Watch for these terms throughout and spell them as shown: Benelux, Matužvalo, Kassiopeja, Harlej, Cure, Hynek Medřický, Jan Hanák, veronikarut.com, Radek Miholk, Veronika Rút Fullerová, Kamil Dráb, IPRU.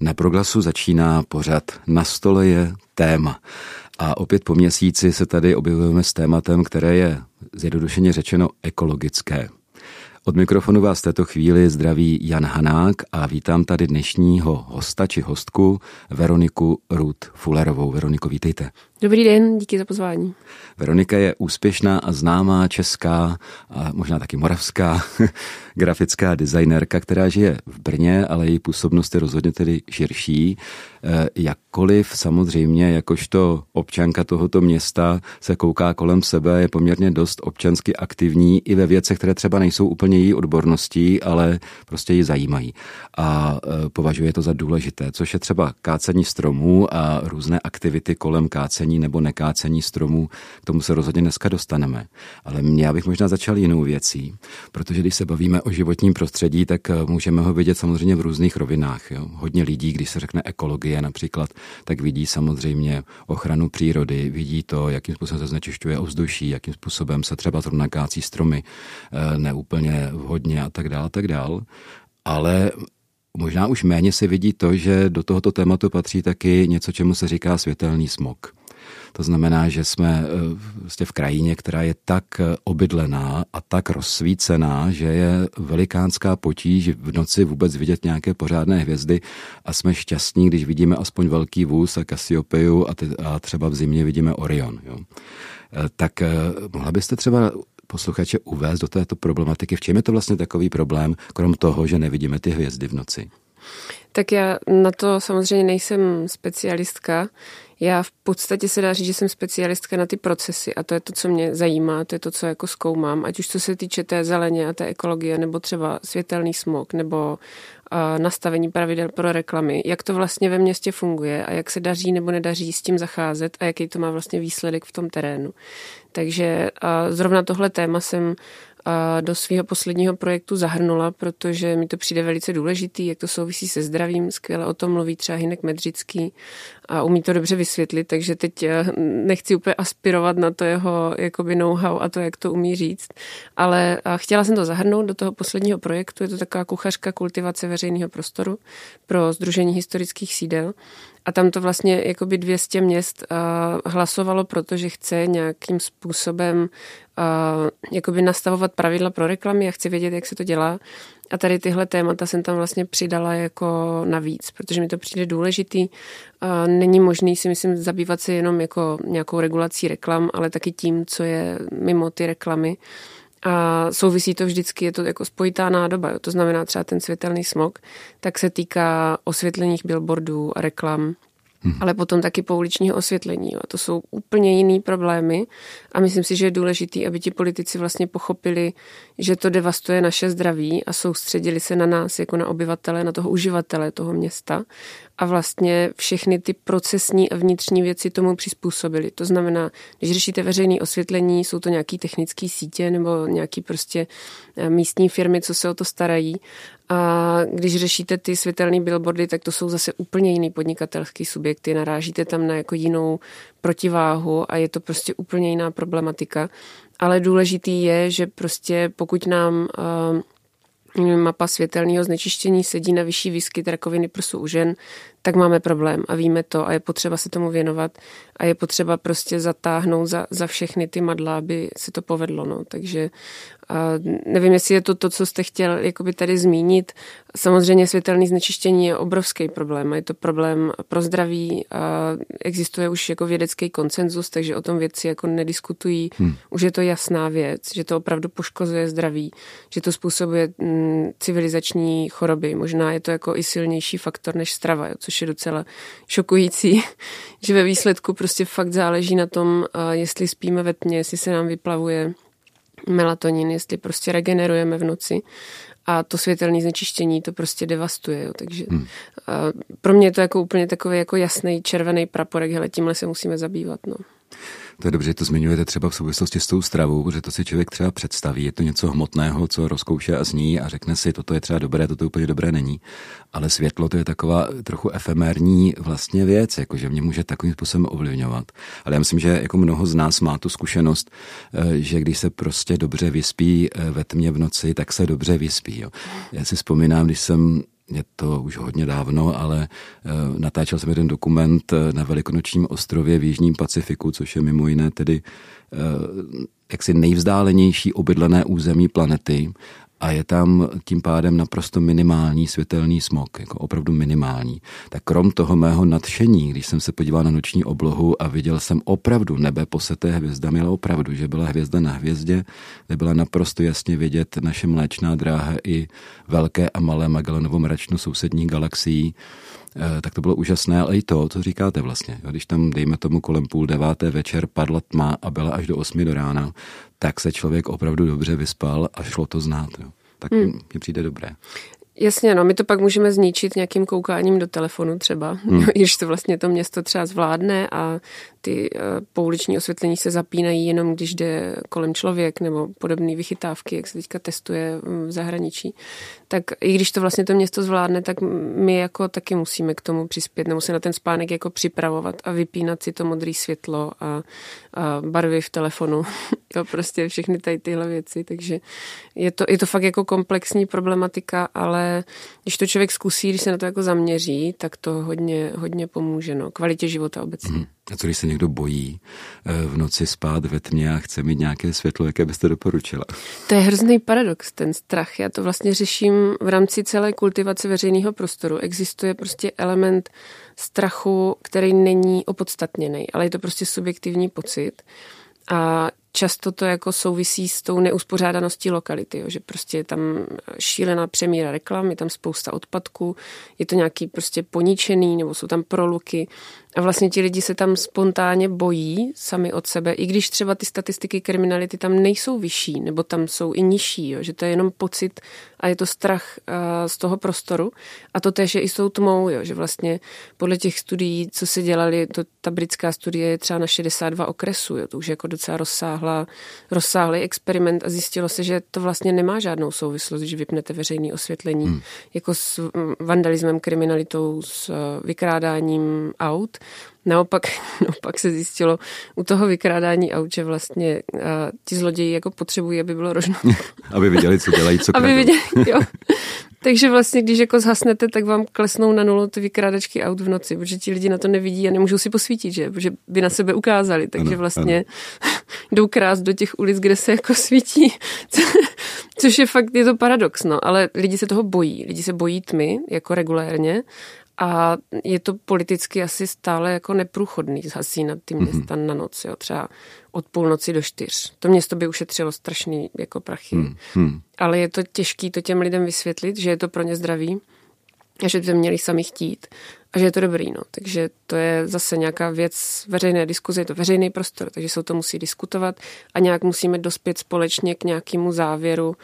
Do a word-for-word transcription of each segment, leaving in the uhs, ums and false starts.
Na Proglasu začíná pořad Na stole je téma. A opět po měsíci se tady objevujeme s tématem, které je zjednodušeně řečeno ekologické. Od mikrofonu vás této chvíli zdraví Jan Hanák a vítám tady dnešního hosta či hostku Veroniku Rút Fullerovou. Veroniko, vítejte. Dobrý den, díky za pozvání. Veronika je úspěšná a známá česká a možná taky moravská grafická designérka, která žije v Brně, ale její působnost je rozhodně tedy širší. E, jakkoliv samozřejmě, jakožto občanka tohoto města se kouká kolem sebe, je poměrně dost občansky aktivní i ve věcech, které třeba nejsou úplně její odborností, ale prostě ji zajímají. A e, považuje to za důležité, což je třeba kácení stromů a různé aktivity kolem kácení nebo nekácení stromů, k tomu se rozhodně dneska dostaneme. Ale já bych možná začal jinou věcí, protože když se bavíme o životním prostředí, tak můžeme ho vidět samozřejmě v různých rovinách. Jo? Hodně lidí, když se řekne ekologie například, tak vidí samozřejmě ochranu přírody, vidí to, jakým způsobem se znečišťuje ovzduší, jakým způsobem se třeba zrovna kácí stromy neúplně vhodně a tak dále, tak dále. Ale možná už méně se vidí to, že do tohoto tématu patří taky něco, čemu se říká světelný smog. To znamená, že jsme v krajině, která je tak obydlená a tak rozsvícená, že je velikánská potíž v noci vůbec vidět nějaké pořádné hvězdy a jsme šťastní, když vidíme aspoň velký vůz a Kassiopeju a, a třeba v zimě vidíme Orion. Jo. Tak mohla byste třeba posluchače uvést do této problematiky? V čem je to vlastně takový problém, krom toho, že nevidíme ty hvězdy v noci? Tak já na to samozřejmě nejsem specialistka. Já v podstatě se dá říct, že jsem specialistka na ty procesy a to je to, co mě zajímá, to je to, co jako zkoumám, ať už co se týče té zeleně a té ekologie, nebo třeba světelný smog, nebo uh, nastavení pravidel pro reklamy, jak to vlastně ve městě funguje a jak se daří nebo nedaří s tím zacházet a jaký to má vlastně výsledek v tom terénu. Takže uh, zrovna tohle téma jsem do svého posledního projektu zahrnula, protože mi to přijde velice důležitý, jak to souvisí se zdravím, skvěle o tom mluví třeba Hynek Medřický a umí to dobře vysvětlit, takže teď nechci úplně aspirovat na to jeho jakoby know-how a to, jak to umí říct, ale chtěla jsem to zahrnout do toho posledního projektu, je to taková kuchařka kultivace veřejného prostoru pro Sdružení historických sídel. A tam to vlastně jakoby dvě stě měst hlasovalo, protože chce nějakým způsobem jakoby nastavovat pravidla pro reklamy a chce vědět, jak se to dělá. A tady tyhle témata jsem tam vlastně přidala jako navíc, protože mi to přijde důležitý. Není možný, si myslím, zabývat se jenom jako nějakou regulací reklam, ale taky tím, co je mimo ty reklamy. A souvisí to vždycky, je to jako spojitá nádoba, jo. To znamená třeba ten světelný smog, tak se týká osvětlených billboardů a reklam, hmm. ale potom taky pouličního osvětlení. Jo. A to jsou úplně jiný problémy a myslím si, že je důležitý, aby ti politici vlastně pochopili, že to devastuje naše zdraví a soustředili se na nás jako na obyvatele, na toho uživatele toho města a vlastně všechny ty procesní a vnitřní věci tomu přizpůsobili. To znamená, když řešíte veřejné osvětlení, jsou to nějaké technické sítě nebo nějaké prostě místní firmy, co se o to starají. A když řešíte ty světelné billboardy, tak to jsou zase úplně jiný podnikatelský subjekty. Narážíte tam na jako jinou protiváhu a je to prostě úplně jiná problematika. Ale důležitý je, že prostě pokud nám Uh, mapa světelného znečištění sedí na vyšší výskyt rakoviny prsu u žen, tak máme problém a víme to a je potřeba se tomu věnovat a je potřeba prostě zatáhnout za, za všechny ty madla, aby se to povedlo. No. Takže nevím, jestli je to to, co jste chtěl jakoby tady zmínit. Samozřejmě světelné znečištění je obrovský problém a je to problém pro zdraví a existuje už jako vědecký konsenzus, takže o tom vědci jako nediskutují. Hmm. Už je to jasná věc, že to opravdu poškozuje zdraví, že to způsobuje civilizační choroby. Možná je to jako i silnější faktor než strava, což je docela šokující, že ve výsledku prostě fakt záleží na tom, jestli spíme ve tmě, jestli se nám vyplavuje melatonin, jestli prostě regenerujeme v noci. A to světelné znečištění to prostě devastuje. Jo. Takže hmm. pro mě je to jako úplně takový jako jasný červený praporek, hele, tímhle se musíme zabývat. No. To je dobře, že to zmiňujete třeba v souvislosti s tou stravou, protože to si člověk třeba představí, je to něco hmotného, co rozkouše a zní a řekne si, toto je třeba dobré, toto úplně dobré není. Ale světlo to je taková trochu efemérní vlastně věc, jakože mě může takovým způsobem ovlivňovat. Ale já myslím, že jako mnoho z nás má tu zkušenost, že když se prostě dobře vyspí ve tmě v noci, tak se dobře vyspí. Jo. Já si vzpomínám, když jsem je to už hodně dávno, ale natáčel jsem jeden dokument na velikonočním ostrově v jižním Pacifiku, což je mimo jiné tedy jaksi nejvzdálenější obydlené území planety. A je tam tím pádem naprosto minimální světelný smog, jako opravdu minimální. Tak krom toho mého nadšení, když jsem se podíval na noční oblohu a viděl jsem opravdu nebe poseté hvězdami, ale opravdu, že byla hvězda na hvězdě, kde byla naprosto jasně vidět naše mléčná dráha i velké a malé Magellanovo mračno sousedních galaxií, tak to bylo úžasné, ale i to, co říkáte vlastně. Když tam, dejme tomu, kolem půl deváté večer padla tma a byla až do osmi do rána, tak se člověk opravdu dobře vyspal a šlo to znát. No. Tak hmm. mi přijde dobré. Jasně, no, my to pak můžeme zničit nějakým koukáním do telefonu třeba, hmm. no, když to vlastně to město třeba zvládne a ty uh, pouliční osvětlení se zapínají jenom, když jde kolem člověk nebo podobné vychytávky, jak se teďka testuje v zahraničí. Tak i když to vlastně to město zvládne, tak my jako taky musíme k tomu přispět, nebo se na ten spánek jako připravovat a vypínat si to modré světlo a, a barvy v telefonu. To prostě všechny tady tyhle věci, takže je to, je to fakt jako komplexní problematika, ale když to člověk zkusí, když se na to jako zaměří, tak to hodně, hodně pomůže, no, kvalitě života obecně. Mm. A co když se někdo bojí v noci spát ve tmě a chce mít nějaké světlo, jaké byste doporučila? To je hrozný paradox, ten strach. Já to vlastně řeším v rámci celé kultivace veřejného prostoru. Existuje prostě element strachu, který není opodstatněný, ale je to prostě subjektivní pocit. A často to jako souvisí s tou neuspořádaností lokality, jo, že prostě je tam šílená přemíra reklam, je tam spousta odpadků, je to nějaký prostě poničený, nebo jsou tam proluky a vlastně ti lidi se tam spontánně bojí sami od sebe, i když třeba ty statistiky kriminality tam nejsou vyšší, nebo tam jsou i nižší, jo, že to je jenom pocit a je to strach uh, z toho prostoru a to též je i s tou tmou, jo, že vlastně podle těch studií, co se dělali, to, ta britská studie je třeba na šedesát dva okresů, jo, to už je jako docela rozsáhlá rozsáhlý experiment a zjistilo se, že to vlastně nemá žádnou souvislost, když vypnete veřejné osvětlení, hmm. jako s vandalismem, kriminalitou, s vykrádáním aut. Naopak, naopak se zjistilo u toho vykrádání aut, že vlastně uh, ti zloději jako potřebují, aby bylo rožno. Aby viděli, co dělají, co kradou. Aby viděli, jo. Takže vlastně, když jako zhasnete, tak vám klesnou na nulu ty vykrádačky aut v noci, protože ti lidi na to nevidí a nemůžou si posvítit, že? Protože by na sebe ukázali, takže ano, vlastně ano. jdou krást do těch ulic, kde se jako svítí, což je fakt, je to paradox, no, ale lidi se toho bojí, lidi se bojí tmy, jako regulérně, a je to politicky asi stále jako neprůchodný zhasínat ty města mm-hmm. na noc, jo, třeba od půlnoci do čtyř. To město by ušetřilo strašný jako prachy, mm-hmm. ale je to těžký to těm lidem vysvětlit, že je to pro ně zdravý a že by to měli sami chtít a že je to dobrý, no. Takže to je zase nějaká věc veřejné diskuze, je to veřejný prostor, takže se o to musí diskutovat a nějak musíme dospět společně k nějakému závěru,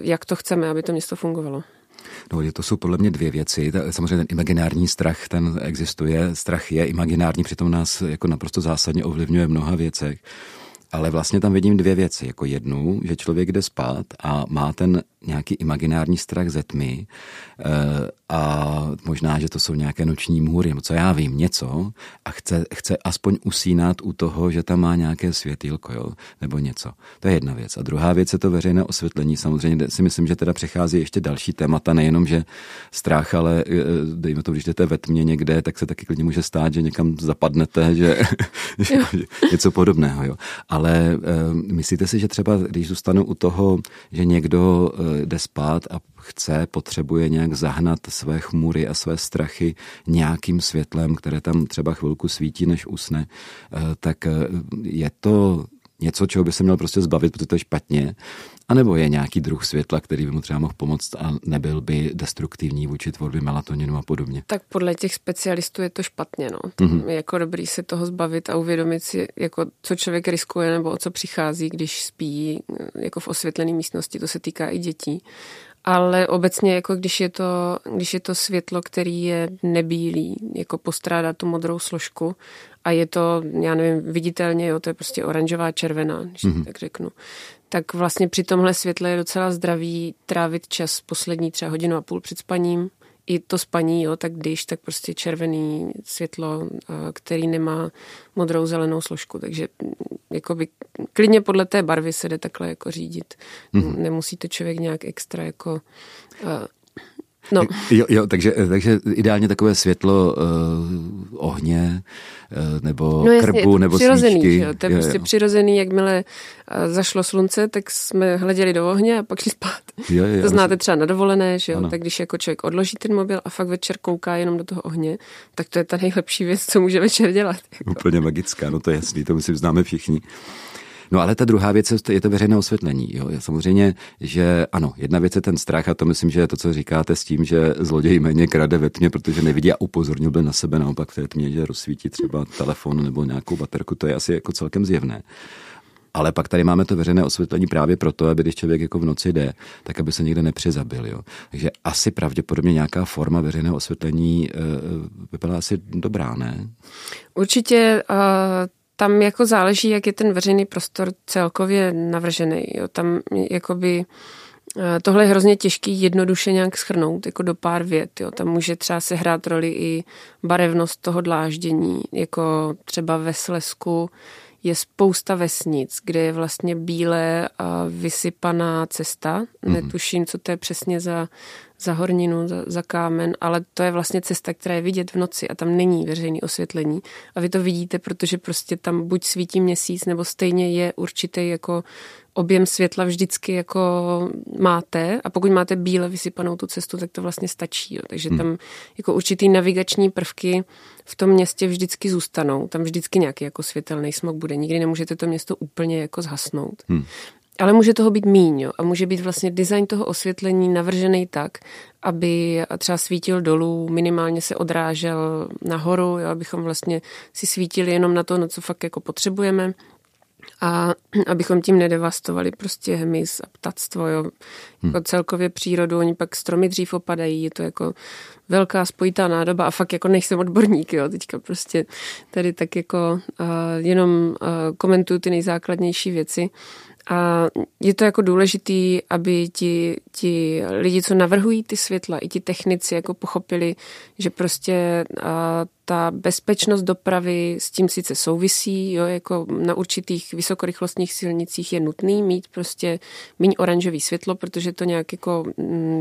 jak to chceme, aby to město fungovalo. No, to jsou podle mě dvě věci. Samozřejmě ten imaginární strach, ten existuje. Strach je imaginární, přitom nás jako naprosto zásadně ovlivňuje v mnoha věcech. Ale vlastně tam vidím dvě věci. Jako jednu, že člověk jde spát a má ten nějaký imaginární strach ze tmy a možná, že to jsou nějaké noční můry, co já vím, něco a chce, chce aspoň usínat u toho, že tam má nějaké světýlko, jo, nebo něco. To je jedna věc. A druhá věc je to veřejné osvětlení. Samozřejmě si myslím, že teda přechází ještě další témata, nejenom, že strach, ale dejme to, když jdete ve tmě někde, tak se taky klidně může stát, že někam zapadnete, že, že něco podobného, jo. Ale myslíte si, že třeba, když zůstanu u toho, že někdo jde spát a chce, potřebuje nějak zahnat své chmury a své strachy nějakým světlem, které tam třeba chvilku svítí, než usne, tak je to něco, čeho by se měl prostě zbavit, protože to je špatně, anebo je nějaký druh světla, který by mu třeba mohl pomoct a nebyl by destruktivní vůči tvorbě melatoninu a podobně? Tak podle těch specialistů je to špatně, no. Mm-hmm. Je jako dobrý se toho zbavit a uvědomit si, jako co člověk riskuje nebo o co přichází, když spí jako v osvětlené místnosti, to se týká i dětí. Ale obecně, jako když je to, když je to světlo, který je nebílý, jako postrádá tu modrou složku a je to, já nevím, viditelně, jo, to je prostě oranžová, červená, když mm-hmm. tak řeknu. Tak vlastně při tomhle světle je docela zdravý trávit čas poslední třeba hodinu a půl před spaním. I to spaní, jo, tak když, tak prostě červený světlo, který nemá modrou, zelenou složku. Takže jakoby, klidně podle té barvy se jde takhle jako řídit. Mm-hmm. Nemusí to člověk nějak extra jako... Uh, No. Jo, jo, takže, takže ideálně takové světlo uh, ohně uh, nebo no jasně, krbu, nebo přirozený, svíčky. Jo, to je jo, prostě jo. přirozený, jakmile zašlo slunce, tak jsme hleděli do ohně a pak šli spát. Jo, jo, to znáte třeba na dovolené, že jo? Tak když jako člověk odloží ten mobil a fakt večer kouká jenom do toho ohně, tak to je ta nejlepší věc, co může večer dělat. Jako. Úplně magická, no to je jasný, to myslím známe všichni. No ale ta druhá věc je to veřejné osvětlení. Jo? Samozřejmě, že ano, jedna věc je ten strach a to myslím, že je to, co říkáte s tím, že zloděj méně krade ve tmě, protože nevidí a upozornil byl na sebe naopak v té tmě, že rozsvítí třeba telefon nebo nějakou baterku, to je asi jako celkem zjevné. Ale pak tady máme to veřejné osvětlení právě proto, aby když člověk jako v noci jde, tak aby se někde nepřezabil. Jo. Takže asi pravděpodobně nějaká forma veřejného osvětlení by byla asi dobrá, ne? Určitě uh... Tam jako záleží, jak je ten veřejný prostor celkově navržený. Jo. Tam jakoby, tohle je hrozně těžký jednoduše nějak shrnout, jako do pár vět. Jo. Tam může třeba sehrát roli i barevnost toho dláždění. Jako třeba ve Slezsku je spousta vesnic, kde je vlastně bílé a vysypaná cesta. Mm-hmm. Netuším, co to je přesně za, za horninu, za, za kámen, ale to je vlastně cesta, která je vidět v noci a tam není veřejné osvětlení. A vy to vidíte, protože prostě tam buď svítí měsíc, nebo stejně je určitý jako objem světla vždycky jako máte. A pokud máte bíle vysypanou tu cestu, tak to vlastně stačí. Jo. Takže mm. tam jako určitý navigační prvky v tom městě vždycky zůstanou. Tam vždycky nějaký jako světelný smog bude. Nikdy nemůžete to město úplně jako zhasnout. Hmm. Ale může toho být míň, jo? A může být vlastně design toho osvětlení navržený tak, aby třeba svítil dolů, minimálně se odrážel nahoru, jo? Abychom vlastně si svítili jenom na to, na co fakt jako potřebujeme. A abychom tím nedevastovali prostě hmyz a ptactvo, jo. Jako celkově přírodu, oni pak stromy dřív opadají, je to jako velká spojitá nádoba a fakt jako nejsem odborník, jo. Teďka prostě tady tak jako uh, jenom uh, komentuju ty nejzákladnější věci. A je to jako důležitý, aby ti, ti lidi, co navrhují ty světla, i ti technici jako pochopili, že prostě a, ta bezpečnost dopravy s tím sice souvisí, jo, jako na určitých vysokorychlostních silnicích je nutný mít prostě míň oranžový světlo, protože to nějak jako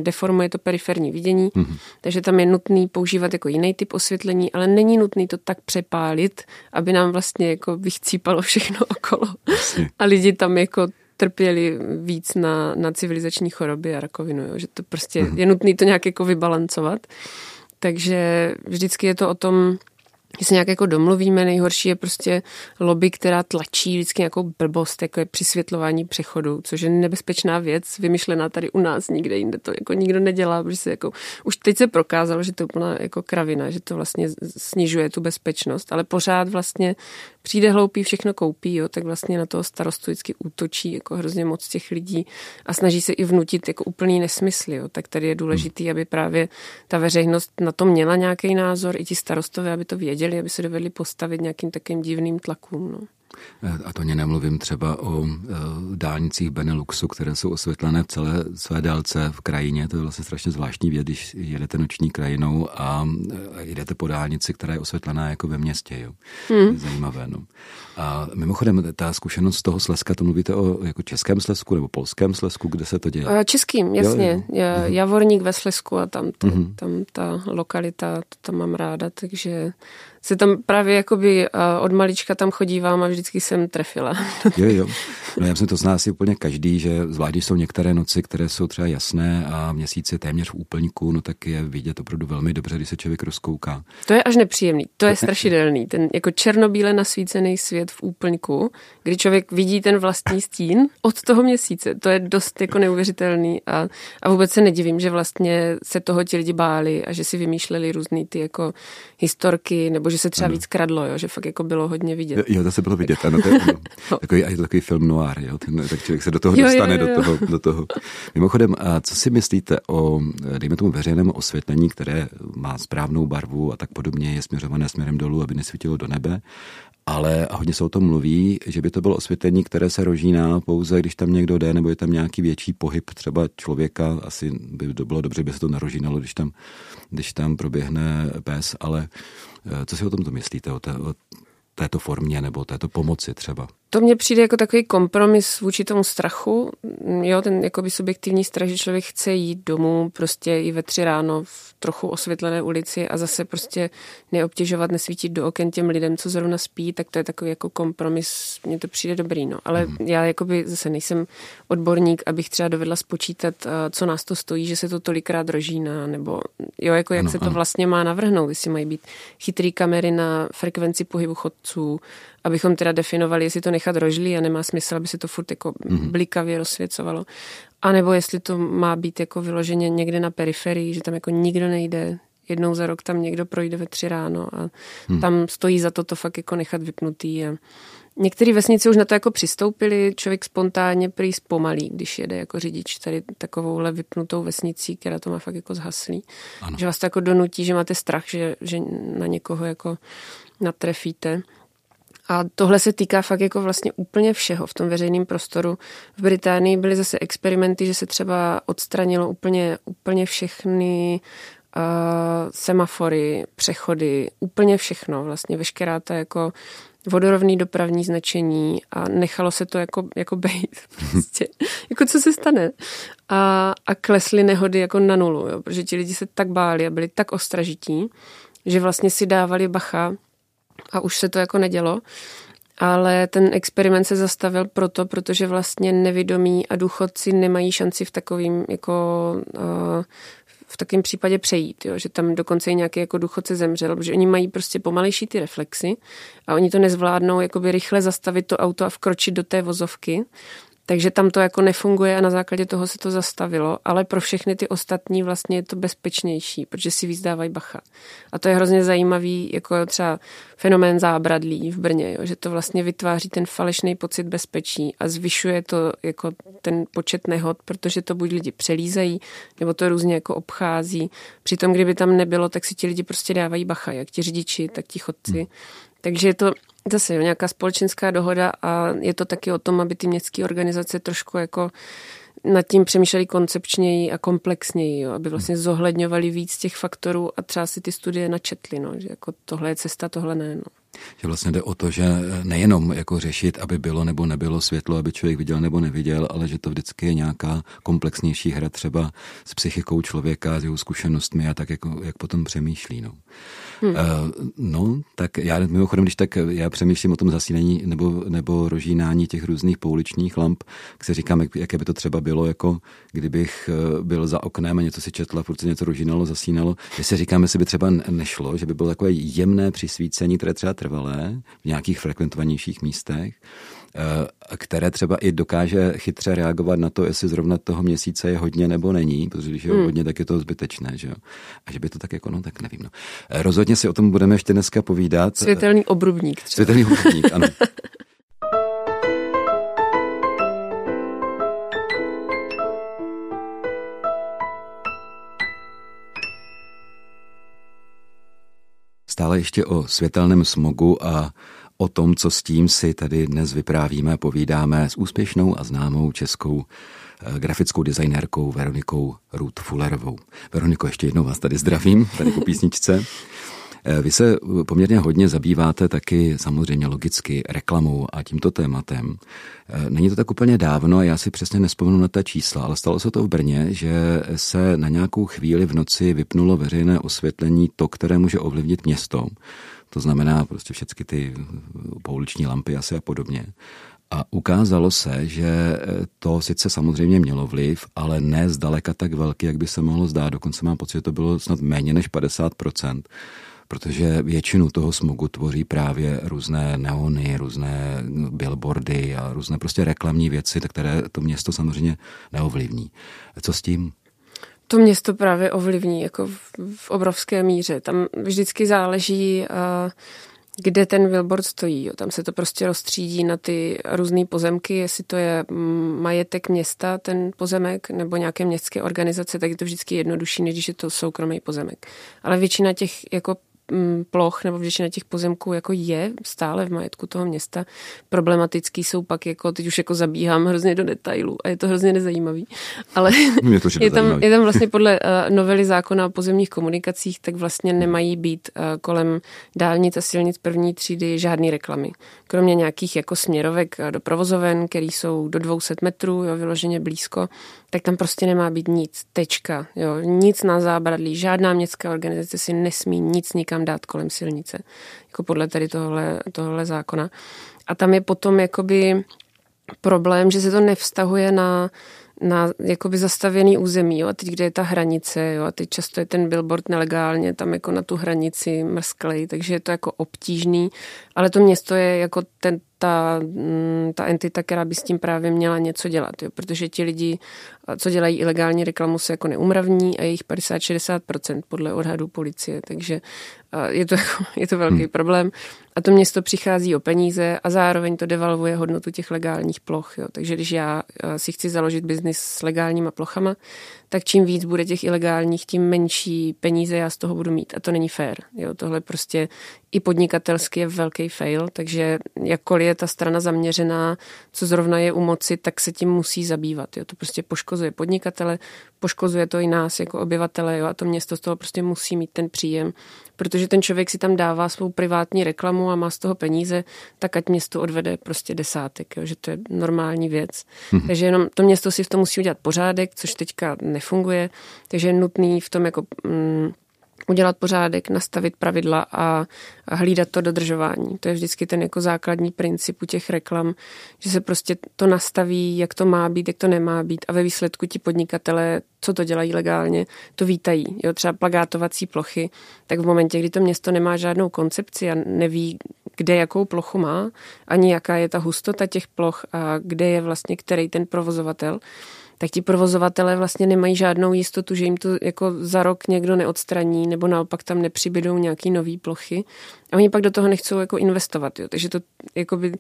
deformuje to periferní vidění, mm-hmm. takže tam je nutný používat jako jiný typ osvětlení, ale není nutný to tak přepálit, aby nám vlastně jako vychcípalo všechno okolo a lidi tam jako trpěli víc na, na civilizační choroby a rakovinu, jo? Že to prostě mm-hmm. je nutné to nějak jako vybalancovat. Takže vždycky je to o tom, že se nějak jako domluvíme, nejhorší je prostě lobby, která tlačí vždycky nějakou blbost, jako je přisvětlování přechodu, což je nebezpečná věc, vymyšlená tady u nás, nikde jinde to jako nikdo nedělá, protože se jako, už teď se prokázalo, že to je úplná jako kravina, že to vlastně snižuje tu bezpečnost, ale pořád vlastně přijde hloupý, všechno koupí, jo, tak vlastně na toho starostu vždycky útočí jako hrozně moc těch lidí a snaží se i vnutit jako úplný nesmysly, jo, tak tady je důležitý, aby právě ta veřejnost na to měla nějaký názor, i ti starostové, aby to věděli, aby se dovedli postavit nějakým takým divným tlakům. No. A to mě nemluvím třeba o dálnicích Beneluxu, které jsou osvětlené v celé své délce v krajině. To je vlastně strašně zvláštní věc, když jedete noční krajinou a jdete po dálnici, která je osvětlená jako ve městě. Jo. Hmm. Zajímavé. No. A mimochodem, ta zkušenost z toho Slezska, to mluvíte o jako českém Slezsku nebo polském Slezsku, kde se to dělá? Českým, jasně. Jo, jo. Já, Javorník ve Slezsku a tam, ty, hmm. tam ta lokalita, to tam mám ráda, takže se tam právě jakoby od malička tam chodívám a vždycky jsem trefila. Jo, jo. No, já jsem to zná si úplně každý, že zvlášť jsou některé noci, které jsou třeba jasné a měsíc je téměř v úplníku, no tak je vidět opravdu velmi dobře, když se člověk rozkouká. To je až nepříjemný, to je strašidelný. Ten jako černobíle nasvícený svět v úplníku, kdy člověk vidí ten vlastní stín od toho měsíce, to je dost jako neuvěřitelný a, a vůbec se nedivím, že vlastně se toho ti lidi báli a že si vymýšleli různý ty jako historky nebo že se třeba ano. víc kradlo, jo, že fakt jako bylo hodně vidět. Jo, to se bylo vidět, ano. To je, ano. Takový, a je to takový film noir, jo, ten, tak člověk se do toho jo, dostane, jo, jo, jo. Do toho, do toho. Mimochodem, a co si myslíte o, dejme tomu, veřejnému osvětlení, které má správnou barvu a tak podobně, je směřované směrem dolů, aby nesvítilo do nebe, ale a hodně se o tom mluví, že by to bylo osvětlení, které se rožíná pouze, když tam někdo jde, nebo je tam nějaký větší pohyb třeba člověka, asi by to bylo dobře, by se to narožínalo, když tam, když tam proběhne pes, ale co si o tom to myslíte, o, té, o této formě nebo této pomoci třeba? To mně přijde jako takový kompromis vůči tomu strachu, jo, ten jakoby subjektivní strach, že člověk chce jít domů prostě i ve tři ráno v trochu osvětlené ulici a zase prostě neobtěžovat, nesvítit do oken těm lidem, co zrovna spí, tak to je takový jako kompromis, mně to přijde dobrý, no. Ale mm. já jakoby zase nejsem odborník, abych třeba dovedla spočítat, co nás to stojí, že se to tolikrát rožíná, nebo jo, jako jak ano, se ano. to vlastně má navrhnout, jestli mají být chytrý kamery na frekvenci pohybu chodců, abychom teda definovali, jestli to nechat rožlí a nemá smysl, aby se to furt jako blikavě rozsvěcovalo. A nebo jestli to má být jako vyloženě někde na periferii, že tam jako nikdo nejde. Jednou za rok tam někdo projde ve tři ráno a hmm. tam stojí za to to fakt jako nechat vypnutý. A některé vesnice už na to jako přistoupili, člověk spontánně prý zpomalí, když jede jako řidič tady takovouhle vypnutou vesnicí, která to má fakt jako zhaslí. Ano. Že vás to jako donutí, že máte strach, že, že na někoho jako natrefíte. A tohle se týká fakt jako vlastně úplně všeho v tom veřejném prostoru. V Británii byly zase experimenty, že se třeba odstranilo úplně, úplně všechny uh, semafory, přechody, úplně všechno, vlastně veškerá ta jako vodorovný dopravní značení a nechalo se to jako, jako bejt prostě. Jako co se stane? A, a klesly nehody jako na nulu, jo, protože ti lidi se tak báli a byli tak ostražití, že vlastně si dávali bacha, a už se to jako nedělo, ale ten experiment se zastavil proto, protože vlastně nevidomí a důchodci nemají šanci v takovým jako v takovém případě přejít, jo? Že tam dokonce i nějaký jako důchodce zemřel, protože oni mají prostě pomalejší ty reflexy a oni to nezvládnou jakoby rychle zastavit to auto a vkročit do té vozovky, takže tam to jako nefunguje a na základě toho se to zastavilo, ale pro všechny ty ostatní vlastně je to bezpečnější, protože si víc dávají bacha. A to je hrozně zajímavý, jako třeba fenomén zábradlí v Brně, jo, že to vlastně vytváří ten falešný pocit bezpečí a zvyšuje to jako ten počet nehod, protože to buď lidi přelízají, nebo to různě jako obchází. Přitom, kdyby tam nebylo, tak si ti lidi prostě dávají bacha, jak ti řidiči, tak ti chodci. Takže je to zase nějaká společenská dohoda a je to taky o tom, aby ty městské organizace trošku jako nad tím přemýšleli koncepčněji a komplexněji, jo, aby vlastně zohledňovali víc těch faktorů a třeba si ty studie načetli, no, že jako tohle je cesta, tohle ne, no. Že vlastně jde o to, že nejenom jako řešit, aby bylo nebo nebylo světlo, aby člověk viděl nebo neviděl, ale že to vždycky je nějaká komplexnější hra třeba s psychikou člověka, s jeho zkušenostmi a tak, jako, jak potom přemýšlí. No, hmm. uh, no tak já mimochodem, když tak já přemýšlím o tom zasínání nebo, nebo rožínání těch různých pouličních lamp, kde říkám, jak, jaké by to třeba bylo, jako kdybych byl za oknem a něco si četla, furt se něco rožínalo, zasínalo. Já si říkám, jestli by třeba nešlo, že by bylo takové jemné přisvícení, které třeba trvalé v nějakých frekventovanějších místech, které třeba i dokáže chytře reagovat na to, jestli zrovna toho měsíce je hodně nebo není, protože když je mm. hodně, tak je to zbytečné, že jo. A že by to tak jako, no tak nevím, no. Rozhodně si o tom budeme ještě dneska povídat. Světelný obrubník třeba. Světelný obrubník, ano. Stále ještě o světelném smogu a o tom, co s tím si tady dnes vyprávíme a povídáme s úspěšnou a známou českou grafickou designérkou Veronikou Rút Fullerovou. Veroniko, ještě jednou vás tady zdravím, tady po písničce. Vy se poměrně hodně zabýváte taky samozřejmě logicky reklamou a tímto tématem. Není to tak úplně dávno, já si přesně nespomenu na ta čísla, ale stalo se to v Brně, že se na nějakou chvíli v noci vypnulo veřejné osvětlení, to, které může ovlivnit město. To znamená prostě všechny ty pouliční lampy asi a podobně. A ukázalo se, že to sice samozřejmě mělo vliv, ale ne zdaleka tak velký, jak by se mohlo zdát. Dokonce mám pocit, že to bylo snad méně než padesát procent. Protože většinu toho smogu tvoří právě různé neony, různé billboardy a různé prostě reklamní věci, které to město samozřejmě neovlivní. Co s tím? To město právě ovlivní jako v, v obrovské míře. Tam vždycky záleží, kde ten billboard stojí. Tam se to prostě rozstřídí na ty různé pozemky, jestli to je majetek města, ten pozemek, nebo nějaké městské organizace, tak je to vždycky jednodušší, než když je to soukromý pozemek. Ale většina těch jako ploch nebo většina těch pozemků jako je stále v majetku toho města. Problematický jsou pak, jako, teď už jako zabíhám hrozně do detailů a je to hrozně nezajímavý, ale je, to, je, tam, je tam vlastně podle uh, novely zákona o pozemních komunikacích, tak vlastně nemají být uh, kolem dálnic a silnic první třídy žádný reklamy. Kromě nějakých jako směrovek do provozoven, který jsou do dvě stě metrů, jo, vyloženě blízko, tak tam prostě nemá být nic, tečka, jo, nic na zábradlí, žádná městská organizace si nesmí nic nikam dát kolem silnice, jako podle tady tohle, tohle zákona. A tam je potom jakoby problém, že se to nevztahuje na, na jakoby zastavěný území, jo, a teď kde je ta hranice, jo, a teď často je ten billboard nelegálně tam jako na tu hranici mrsklej, takže je to jako obtížný, ale to město je jako ten Ta, ta entita, která by s tím právě měla něco dělat, jo? Protože ti lidi, co dělají ilegální reklamu, se jako neumravní a je jich padesát až šedesát procent podle odhadu policie, takže je to, jako, je to velký hmm. problém a to město přichází o peníze a zároveň to devalvuje hodnotu těch legálních ploch, jo? Takže když já si chci založit biznis s legálníma plochama, tak čím víc bude těch ilegálních, tím menší peníze já z toho budu mít a to není fér, jo? Tohle prostě i podnikatelsky je velký fail, takže jakkoliv je ta strana zaměřená, co zrovna je u moci, tak se tím musí zabývat. Jo. To prostě poškozuje podnikatele, poškozuje to i nás jako obyvatele, jo, a to město z toho prostě musí mít ten příjem, protože ten člověk si tam dává svou privátní reklamu a má z toho peníze, tak ať město odvede prostě desátek, jo, že to je normální věc. Mm-hmm. Takže jenom to město si v tom musí udělat pořádek, což teďka nefunguje, takže je nutný v tom jako... Mm, udělat pořádek, nastavit pravidla a, a hlídat to dodržování. To je vždycky ten jako základní princip u těch reklam, že se prostě to nastaví, jak to má být, jak to nemá být a ve výsledku ti podnikatelé, co to dělají legálně, to vítají. Jo, třeba plagátovací plochy, tak v momentě, kdy to město nemá žádnou koncepci a neví, kde jakou plochu má, ani jaká je ta hustota těch ploch a kde je vlastně který ten provozovatel, tak ti provozovatelé vlastně nemají žádnou jistotu, že jim to jako za rok někdo neodstraní nebo naopak tam nepřibydou nějaký nový plochy a oni pak do toho nechcou jako investovat, jo. Takže to jakoby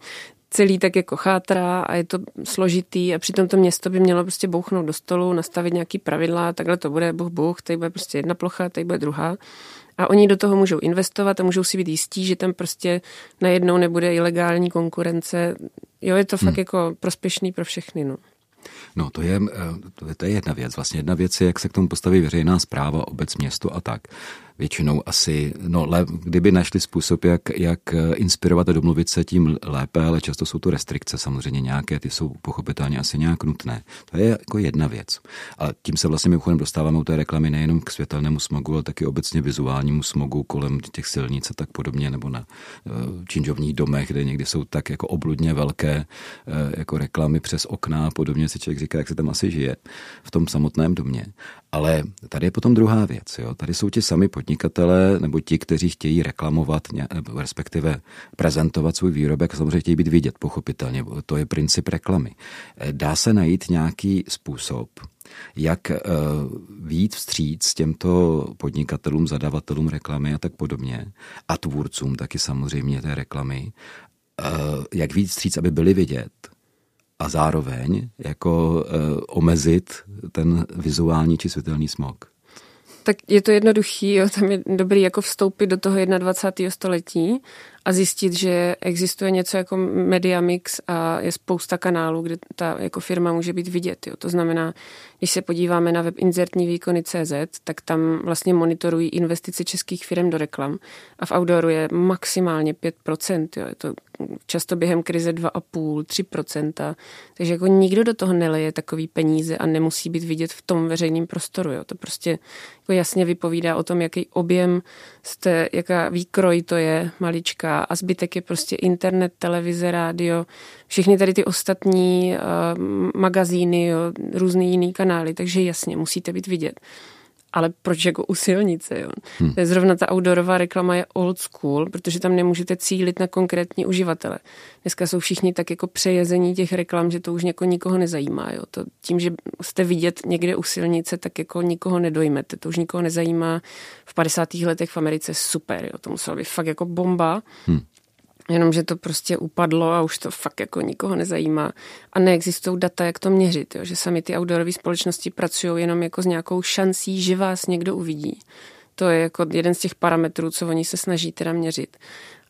celý tak jako chátrá a je to složitý a přitom to město by mělo prostě bouchnout do stolu, nastavit nějaký pravidla, takhle to bude, boh, boh, tady bude prostě jedna plocha, tady bude druhá. A oni do toho můžou investovat a můžou si být jistí, že tam prostě najednou nebude ilegální konkurence. Jo, je to fakt hmm. jako prospěšný pro všechny, no. No to je, to je jedna věc. Vlastně jedna věc je, jak se k tomu postaví veřejná správa, obec, město a tak. Většinou asi, no kdyby našli způsob, jak, jak inspirovat a domluvit se, tím lépe, ale často jsou to restrikce samozřejmě nějaké, ty jsou pochopitelně asi nějak nutné. To je jako jedna věc. A tím se vlastně mimochodem dostáváme u té reklamy nejenom k světelnému smogu, ale taky obecně vizuálnímu smogu kolem těch silnic a tak podobně, nebo na činžovních domech, kde někdy jsou tak jako obludně velké jako reklamy přes okna a podobně, si člověk říká, jak se tam asi žije v tom samotném domě. Ale tady je potom druhá věc. Jo? Tady jsou ti sami podnikatelé nebo ti, kteří chtějí reklamovat, nebo respektive prezentovat svůj výrobek, samozřejmě chtějí být vidět, pochopitelně. To je princip reklamy. Dá se najít nějaký způsob, jak vyjít vstříc těmto podnikatelům, zadavatelům reklamy a tak podobně a tvůrcům taky samozřejmě té reklamy, jak vyjít vstříc, aby byli vidět, a zároveň jako e, omezit ten vizuální či světelný smog. Tak je to jednoduchý, jo? Tam je dobrý jako vstoupit do toho jednadvacátého století a zjistit, že existuje něco jako media mix a je spousta kanálů, kde ta jako firma může být vidět. Jo? To znamená, když se podíváme na web inzertní výkony tečka cé zet, tak tam vlastně monitorují investice českých firm do reklam a v outdooru je maximálně pět procent. Jo? Je to často během krize dva a půl až tři procenta. Takže jako nikdo do toho neleje takový peníze a nemusí být vidět v tom veřejném prostoru. Jo? To prostě jako jasně vypovídá o tom, jaký objem, jste, jaká výkroj to je malička, a zbytek je prostě internet, televize, rádio, všechny tady ty ostatní uh, magazíny, jo, různý jiný kanály, takže jasně, musíte být vidět. Ale proč jako u silnice? Jo? Hmm. To je zrovna ta outdoorová reklama je old school, protože tam nemůžete cílit na konkrétní uživatele. Dneska jsou všichni tak jako přejezení těch reklam, že to už něko, nikoho nezajímá. Jo? To, tím, že jste vidět někde u silnice, tak jako nikoho nedojmete. To už nikoho nezajímá. V padesátých letech v Americe super. Jo? To musela být fakt jako bomba. Hmm. Jenomže to prostě upadlo a už to fakt jako nikoho nezajímá. A neexistují data, jak to měřit, jo? Že sami ty outdoorové společnosti pracují jenom jako s nějakou šancí, že vás někdo uvidí. To je jako jeden z těch parametrů, co oni se snaží teda měřit.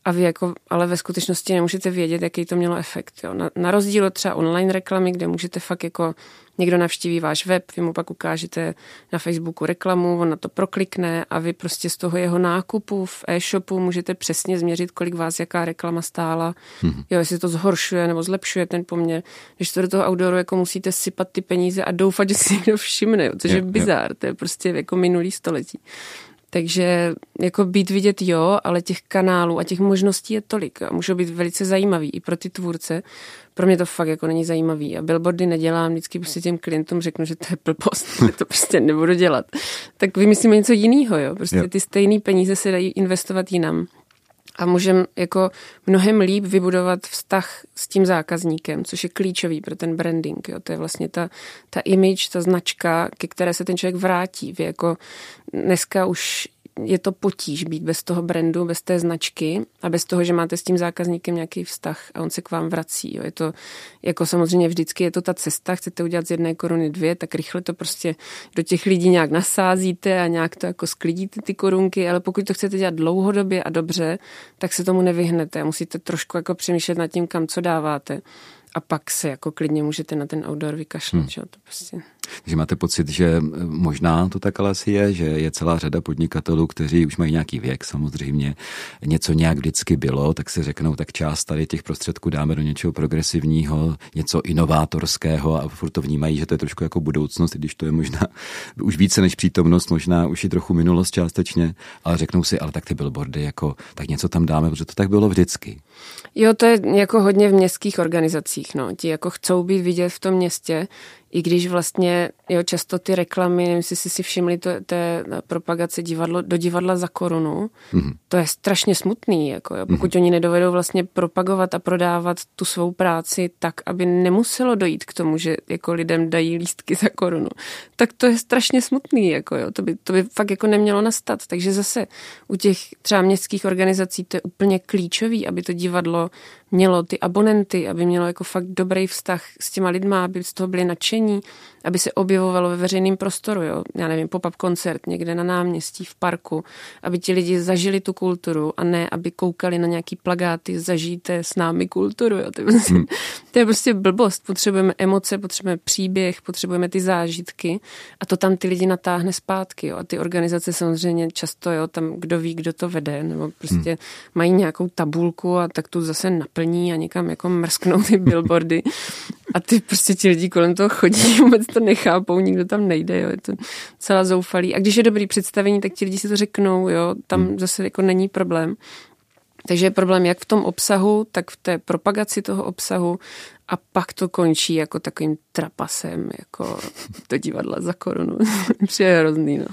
A vy jako, ale ve skutečnosti nemůžete vědět, jaký to mělo efekt. Jo. Na, na rozdíl od třeba online reklamy, kde můžete fakt jako někdo navštíví váš web, vy mu pak ukážete na Facebooku reklamu, on na to proklikne a vy prostě z toho jeho nákupu v e-shopu můžete přesně změřit, kolik vás jaká reklama stála, hmm. jo, jestli to zhoršuje nebo zlepšuje ten poměr. Když to do toho outdooru jako musíte sypat ty peníze a doufat, že si někdo všimne, jo, což je, je bizár, je. To je prostě jako minulý století. Takže jako být vidět jo, ale těch kanálů a těch možností je tolik a můžou být velice zajímavý i pro ty tvůrce. Pro mě to fakt jako není zajímavý a billboardy nedělám, vždycky prostě těm klientům řeknu, že to je blbost, to prostě nebudu dělat. Tak vymyslíme něco jinýho, jo, prostě ty stejné peníze se dají investovat jinam. A můžeme jako mnohem líp vybudovat vztah s tím zákazníkem, což je klíčový pro ten branding. Jo. To je vlastně ta, ta image, ta značka, ke které se ten člověk vrátí. Vy jako dneska už je to potíž být bez toho brandu, bez té značky a bez toho, že máte s tím zákazníkem nějaký vztah a on se k vám vrací. Jo. Je to jako samozřejmě vždycky je to ta cesta, chcete udělat z jedné koruny dvě, tak rychle to prostě do těch lidí nějak nasázíte a nějak to jako sklidíte ty korunky, ale pokud to chcete dělat dlouhodobě a dobře, tak se tomu nevyhnete. Musíte trošku jako přemýšlet nad tím, kam co dáváte. A pak se jako klidně můžete na ten outdoor vykašlat. Hmm. Že? To prostě. Takže máte pocit, že možná to tak ale asi je, že je celá řada podnikatelů, kteří už mají nějaký věk samozřejmě, něco nějak vždycky bylo, tak si řeknou, tak část tady těch prostředků dáme do něčeho progresivního, něco inovátorského a furt to vnímají, že to je trošku jako budoucnost, i když to je možná už více než přítomnost, možná už i trochu minulost částečně, ale řeknou si, ale tak ty billboardy, jako, tak něco tam dáme, protože to tak bylo vždycky. Jo, to je jako hodně v městských organizacích. No, ti jako chcou být vidět v tom městě, i když vlastně jo, často ty reklamy, nevím, jestli si všimli to, té propagace divadlo, do divadla za korunu, mm-hmm. to je strašně smutný, jako, jo, pokud mm-hmm. oni nedovedou vlastně propagovat a prodávat tu svou práci tak, aby nemuselo dojít k tomu, že jako lidem dají lístky za korunu, tak to je strašně smutný, jako, jo, to, by, to by fakt jako nemělo nastat, takže zase u těch třeba městských organizací to je úplně klíčový, aby to divadlo mělo ty abonenty, aby mělo jako fakt dobrý vztah s těma lidma, aby z toho byli nadšení, aby se objevovalo ve veřejném prostoru, jo? Já nevím, pop-up koncert někde na náměstí, v parku, aby ti lidi zažili tu kulturu a ne, aby koukali na nějaký plakáty, zažijte s námi kulturu, jo? To, je prostě, to je prostě blbost, potřebujeme emoce, potřebujeme příběh, potřebujeme ty zážitky a to tam ty lidi natáhne zpátky, jo? A ty organizace samozřejmě často, jo, tam kdo ví, kdo to vede, nebo prostě hmm. mají nějakou tabulku a tak tu zase naplní a někam jako mrsknou ty billboardy a ty prostě ti lidi kolem toho chodí, vůbec to nechápou, nikdo tam nejde, jo, je to celá zoufalý. A když je dobrý představení, tak ti lidi si to řeknou, jo, tam zase jako není problém. Takže je problém jak v tom obsahu, tak v té propagaci toho obsahu a pak to končí jako takovým trapasem, jako do divadla za korunu. Přijde hrozný, no.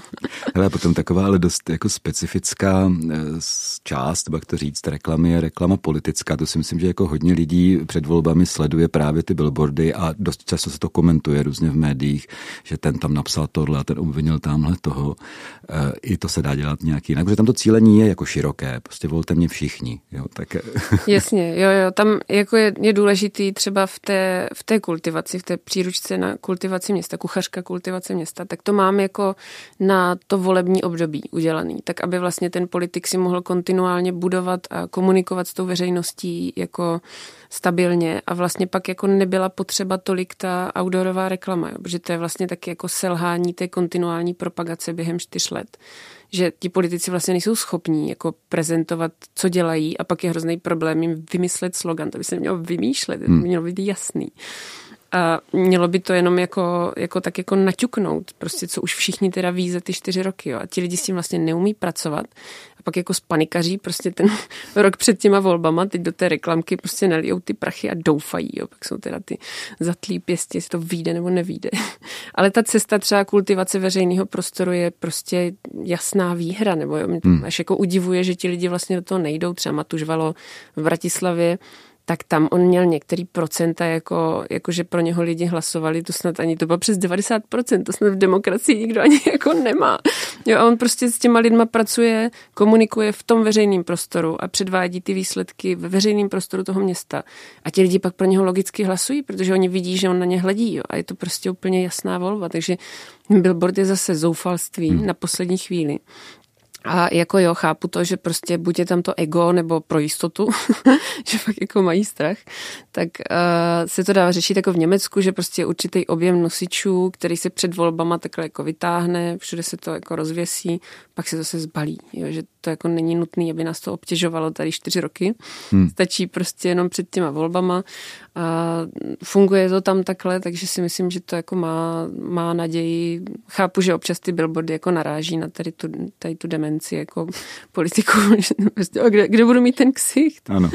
Hele, potom taková, ale dost jako specifická část, jak to říct, reklamy je reklama politická. To si myslím, že jako hodně lidí před volbami sleduje právě ty billboardy a dost často se to komentuje různě v médiích, že ten tam napsal tohle a ten obvinil tamhle toho. I to se dá dělat nějak jinak, protože tam to cílení je jako široké. Prostě volte mě všichni. Jo, tak... Jasně, jo, jo. Tam jako je, je důležitý třeba v té, v té kultivaci, v té příručce na kultivaci města, kuchařka kultivace města, tak to mám jako na to volební období udělaný, tak aby vlastně ten politik si mohl kontinuálně budovat a komunikovat s tou veřejností jako stabilně a vlastně pak jako nebyla potřeba tolik ta outdoorová reklama, jo, protože to je vlastně taky jako selhání té kontinuální propagace během čtyř let. Že ti politici vlastně nejsou schopní jako prezentovat, co dělají a pak je hrozný problém jim vymyslet slogan. To by se mělo vymýšlet, to by mělo být jasný. A mělo by to jenom jako, jako tak jako naťuknout, prostě co už všichni teda ví za ty čtyři roky. Jo. A ti lidi s tím vlastně neumí pracovat. A pak jako spanikaří prostě ten rok před těma volbama, teď do té reklamky prostě nalijou ty prachy a doufají. Jo. Pak jsou teda ty zatlí pěstě, jestli to vyjde nebo nevyjde. Ale ta cesta třeba kultivace veřejného prostoru je prostě jasná výhra. Nebo jo, mě to hmm. až jako udivuje, že ti lidi vlastně do toho nejdou. Třeba Matužvalo v Bratislavě, tak tam on měl některý procenta, jako, jako že pro něho lidi hlasovali, to snad ani to bylo přes devadesát procent, to snad v demokracii nikdo ani jako nemá. Jo, a on prostě s těma lidma pracuje, komunikuje v tom veřejném prostoru a předvádí ty výsledky ve veřejném prostoru toho města. A ti lidi pak pro něho logicky hlasují, protože oni vidí, že on na ně hledí, jo, a je to prostě úplně jasná volba, takže billboard je zase zoufalství hmm. na poslední chvíli. A jako jo, chápu to, že prostě buď je tam to ego, nebo pro jistotu, že fakt jako mají strach, tak uh, se to dá řešit jako v Německu, že prostě je určitý objem nosičů, který se před volbama takhle jako vytáhne, všude se to jako rozvěsí, pak se to se zbalí, jo, že to jako není nutné, aby nás to obtěžovalo tady čtyři roky. Hmm. Stačí prostě jenom před těma volbama a funguje to tam takhle, takže si myslím, že to jako má, má naději. Chápu, že občas ty billboardy jako naráží na tady tu, tady tu demenci, jako politiku, kde, kde budu mít ten ksicht. Ano,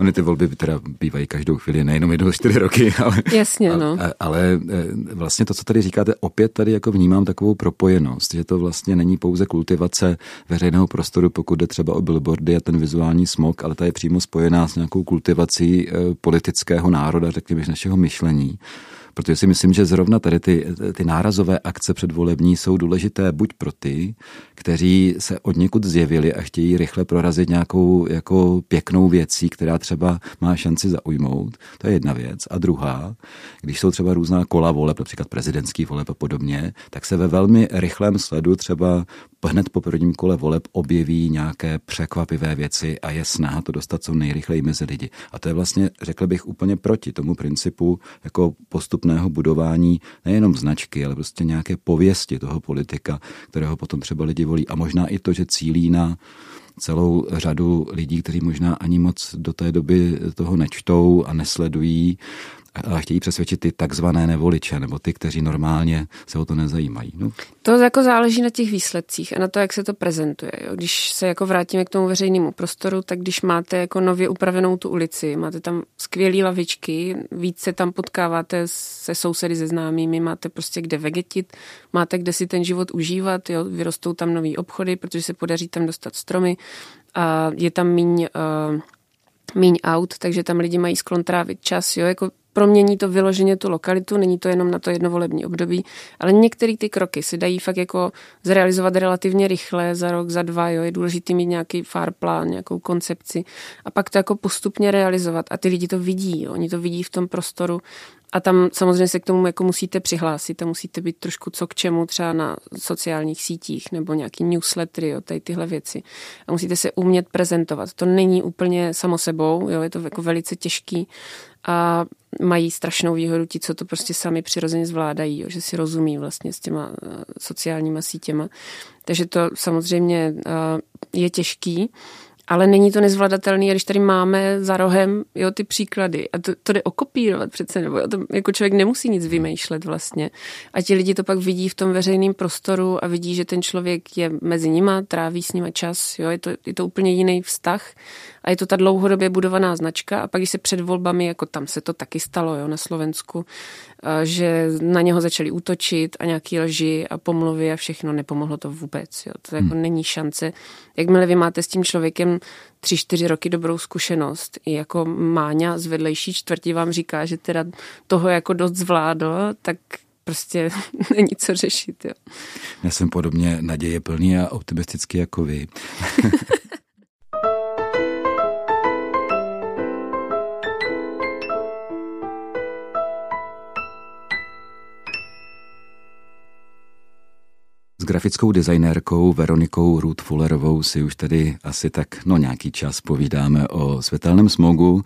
ony ty volby teda bývají každou chvíli, nejenom jednou čtyři roky, ale, jasně, ale, no. ale vlastně to, co tady říkáte, opět tady jako vnímám takovou propojenost, že to vlastně není pouze kultivace veřejného prostoru, pokud jde třeba o billboardy a ten vizuální smog, ale ta je přímo spojená s nějakou kultivací politického národa, řekněme, našeho myšlení. Protože si myslím, že zrovna tady ty, ty nárazové akce předvolební jsou důležité buď pro ty, kteří se od někud zjevili a chtějí rychle prorazit nějakou jako pěknou věcí, která třeba má šanci zaujmout. To je jedna věc. A druhá, když jsou třeba různá kola voleb, například prezidentský voleb a podobně, tak se ve velmi rychlém sledu třeba hned po prvním kole voleb objeví nějaké překvapivé věci a je snaha to dostat co nejrychleji mezi lidi. A to je vlastně, řekl bych, úplně proti tomu principu jako postupného budování nejenom značky, ale prostě nějaké pověsti toho politika, kterého potom třeba lidi volí. A možná i to, že cílí na celou řadu lidí, kteří možná ani moc do té doby toho nečtou a nesledují, a chtějí přesvědčit ty takzvané nevoliče, nebo ty, kteří normálně se o to nezajímají. No. To jako záleží na těch výsledcích a na to, jak se to prezentuje. Jo. Když se jako vrátíme k tomu veřejnému prostoru, tak když máte jako nově upravenou tu ulici, máte tam skvělé lavičky, víc se tam potkáváte se sousedy, se známými, máte prostě kde vegetit, máte kde si ten život užívat, jo. Vyrostou tam nový obchody, protože se podaří tam dostat stromy a je tam míň, uh, míň aut, takže tam lidi mají sklon trávit čas, jo, jako promění to vyloženě tu lokalitu, není to jenom na to jednovolební období, ale některé ty kroky se dají fakt jako zrealizovat relativně rychle, za rok, za dva, jo, je důležitý mít nějaký farplán, nějakou koncepci a pak to jako postupně realizovat a ty lidi to vidí, jo, oni to vidí v tom prostoru a tam samozřejmě se k tomu jako musíte přihlásit a musíte být trošku co k čemu třeba na sociálních sítích nebo nějaký newslettery, jo, tady tyhle věci a musíte se umět prezentovat, to není úplně samo sebou, jo, je to jako velice těžký a mají strašnou výhodu ti, co to prostě sami přirozeně zvládají, jo, že si rozumí vlastně s těma sociálníma sítěma. Takže to samozřejmě je těžký, ale není to nezvladatelný, a když tady máme za rohem, jo, ty příklady a to, to jde okopírovat přece, nebo jo, to, jako člověk nemusí nic vymýšlet vlastně a ti lidi to pak vidí v tom veřejném prostoru a vidí, že ten člověk je mezi nima, tráví s nima čas, jo, je to, je to úplně jiný vztah a je to ta dlouhodobě budovaná značka a pak když se před volbami, jako tam se to taky stalo, jo, na Slovensku, že na něho začali útočit a nějaký lži a pomluvy a všechno, nepomohlo to vůbec, jo, to jako hmm. není šance. Jakmile vy máte s tím člověkem tři, čtyři roky dobrou zkušenost. I jako Máňa z vedlejší čtvrti vám říká, že teda toho jako dost zvládl, tak prostě není co řešit. Jo. Já jsem podobně nadějeplný a optimistický jako vy. Grafickou designérkou Veronikou Rút Fullerovou si už tady asi tak no nějaký čas povídáme o světelném smogu,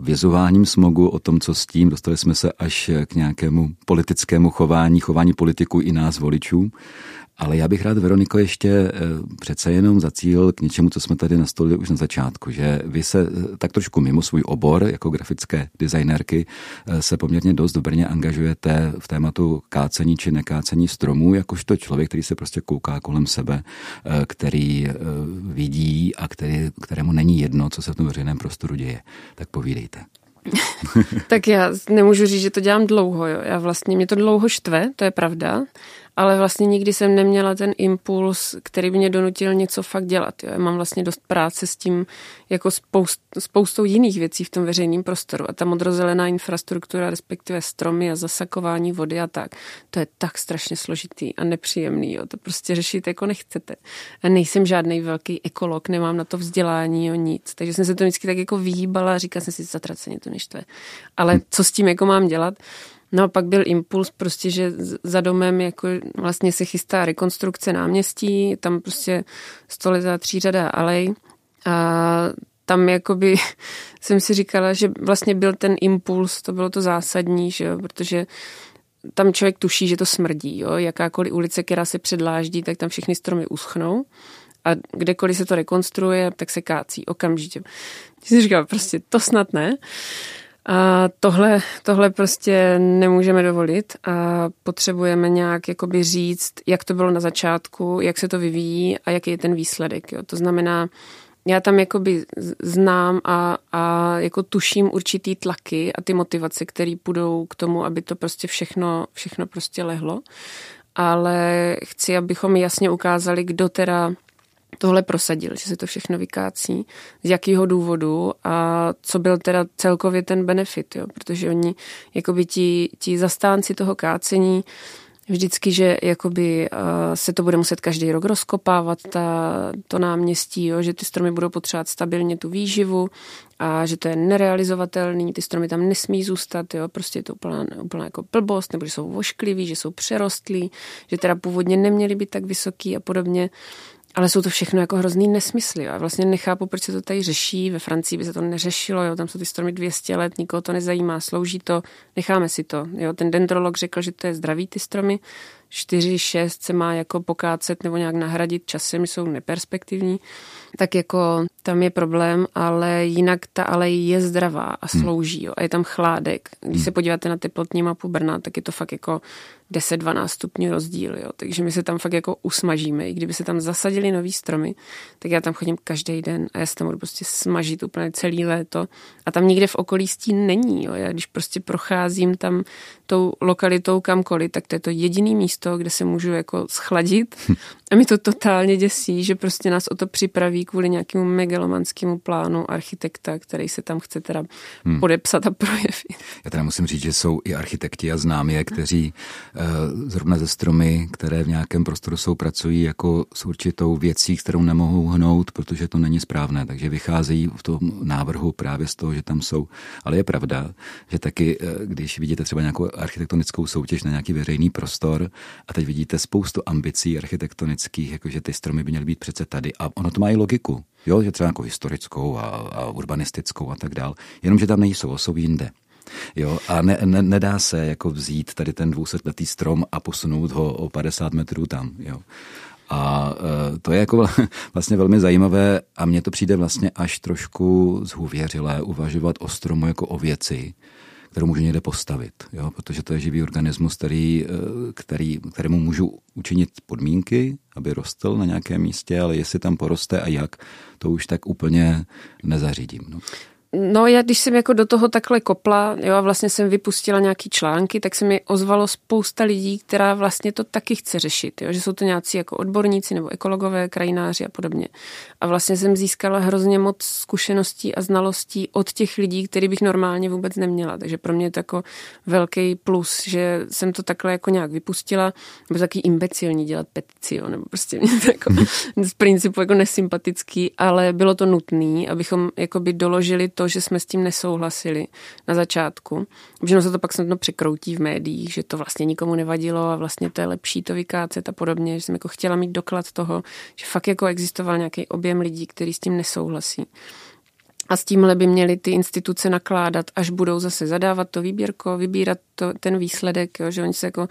vizuálním smogu, o tom, co s tím. Dostali jsme se až k nějakému politickému chování, chování politiků i nás voličů. Ale já bych rád, Veroniko, ještě přece jenom zacílil k něčemu, co jsme tady nastolili už na začátku, že vy se tak trošku mimo svůj obor jako grafické designérky se poměrně dost v Brně angažujete v tématu kácení či nekácení stromů, jakožto člověk, který se prostě kouká kolem sebe, který vidí a který, kterému není jedno, co se v tom veřejném prostoru děje. Tak povídejte. Tak já nemůžu říct, že to dělám dlouho. Jo. Já vlastně, mě to dlouho štve, to je pravda, ale vlastně nikdy jsem neměla ten impuls, který by mě donutil něco fakt dělat. Jo. Já mám vlastně dost práce s tím, jako spoust, spoustou jiných věcí v tom veřejném prostoru. A ta modrozelená infrastruktura, respektive stromy a zasakování vody a tak, to je tak strašně složitý a nepříjemný. Jo. To prostě řešit jako nechcete. Já nejsem žádný velký ekolog, nemám na to vzdělání, jo, nic. Takže jsem se to vždycky tak jako vyhýbala a říkala jsem si zatraceně, to neštve. Ale co s tím jako mám dělat? No a pak byl impuls prostě, že za domem jako vlastně se chystá rekonstrukce náměstí, tam prostě stoletá třířada alej a tam jakoby jsem si říkala, že vlastně byl ten impuls, to bylo to zásadní, že jo, protože tam člověk tuší, že to smrdí, jo, jakákoliv ulice, která se předláždí, tak tam všechny stromy uschnou a kdekoliv se to rekonstruuje, tak se kácí okamžitě. Já jsem říkala, prostě to snad ne. A tohle, tohle prostě nemůžeme dovolit a potřebujeme nějak jakoby říct, jak to bylo na začátku, jak se to vyvíjí a jaký je ten výsledek. Jo. To znamená, já tam jakoby znám a, a jako tuším určitý tlaky a ty motivace, které půjdou k tomu, aby to prostě všechno, všechno prostě lehlo, ale chci, abychom jasně ukázali, kdo teda tohle prosadil, že se to všechno vykácí, z jakého důvodu a co byl teda celkově ten benefit, jo? Protože oni, jakoby ti, ti zastánci toho kácení, vždycky, že jakoby se to bude muset každý rok rozkopávat, ta, to náměstí, jo? Že ty stromy budou potřebovat stabilně tu výživu a že to je nerealizovatelný, ty stromy tam nesmí zůstat, jo? Prostě je to úplná, úplná jako blbost, nebo že jsou voškliví, že jsou přerostlí, že teda původně neměly být tak vysoký a podobně. Ale jsou to všechno jako hrozný nesmysly. A vlastně nechápu, proč se to tady řeší. Ve Francii by se to neřešilo, jo? Tam jsou ty stromy dvě stě let, nikoho to nezajímá, slouží to, necháme si to. Jo? Ten dendrolog řekl, že to je zdravý ty stromy, čtyři šest se má jako pokácet nebo nějak nahradit, časem jsou neperspektivní. Tak jako tam je problém, ale jinak ta alej je zdravá a slouží. Jo? A je tam chládek. Když se podíváte na teplotní mapu Brna, tak je to fakt jako deset dvanáct stupňů rozdíl. Jo? Takže my se tam fakt jako usmažíme. I kdyby se tam zasadili nový stromy, tak já tam chodím každý den a já se tam budu prostě smažit úplně celý léto. A tam nikde v okolí stín není. Jo? Já když prostě procházím tam tou lokalitou kamkoliv, tak to je to jediný místo, kde se můžu jako schladit. A mi to totálně děsí, že prostě nás o to připraví kvůli nějakému megalomanskému plánu architekta, který se tam chce teda hmm. podepsat a projevit. Já teda musím říct, že jsou i architekti a známí, kteří zrovna ze stromy, které v nějakém prostoru jsou, pracují jako s určitou věcí, kterou nemohou hnout, protože to není správné. Takže vycházejí v tom návrhu právě z toho, že tam jsou. Ale je pravda, že taky, když vidíte třeba nějakou architektonickou soutěž na nějaký veřejný prostor a teď vidíte spoustu ambicí architektonických, jakože ty stromy by měly být přece tady. A ono to má i logiku, jo? Že třeba nějakou historickou a, a urbanistickou a tak dál. Jenomže tam nejsou, osoby jinde. Jo, a ne, ne, nedá se jako vzít tady ten dvousetletý strom a posunout ho o padesát metrů tam. Jo. A e, to je jako vlastně velmi zajímavé a mně to přijde vlastně až trošku zhůvěřilé uvažovat o stromu jako o věci, kterou můžu někde postavit, jo, protože to je živý organismus, který, který, kterému můžu učinit podmínky, aby rostl na nějakém místě, ale jestli tam poroste a jak, to už tak úplně nezařídím, no. No já, když jsem jako do toho takhle kopla, jo, a vlastně jsem vypustila nějaký články, tak se mi ozvalo spousta lidí, která vlastně to taky chce řešit, jo, že jsou to nějací jako odborníci nebo ekologové, krajináři a podobně. A vlastně jsem získala hrozně moc zkušeností a znalostí od těch lidí, který bych normálně vůbec neměla. Takže pro mě je to jako velký plus, že jsem to takhle jako nějak vypustila, nebo taky imbecilní dělat petici, jo, nebo prostě mě to jako z principu jako nesympatický, ale bylo to nutné, abychom jakoby doložili to, že jsme s tím nesouhlasili na začátku. Protože no se to pak snadno překroutí v médiích, že to vlastně nikomu nevadilo a vlastně to je lepší to vykácet a podobně. Že jsem jako chtěla mít doklad toho, že fakt jako existoval nějaký objem lidí, který s tím nesouhlasí. A s tímhle by měly ty instituce nakládat, až budou zase zadávat to výběrko, vybírat to, ten výsledek, jo, že oni se jako,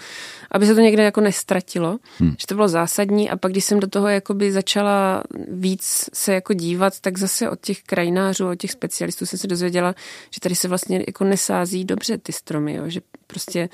aby se to někde jako nestratilo, hmm. že to bylo zásadní. A pak, když jsem do toho jakoby začala víc se jako dívat, tak zase od těch krajinářů, od těch specialistů jsem se dozvěděla, že tady se vlastně jako nesází dobře ty stromy, jo, že prostě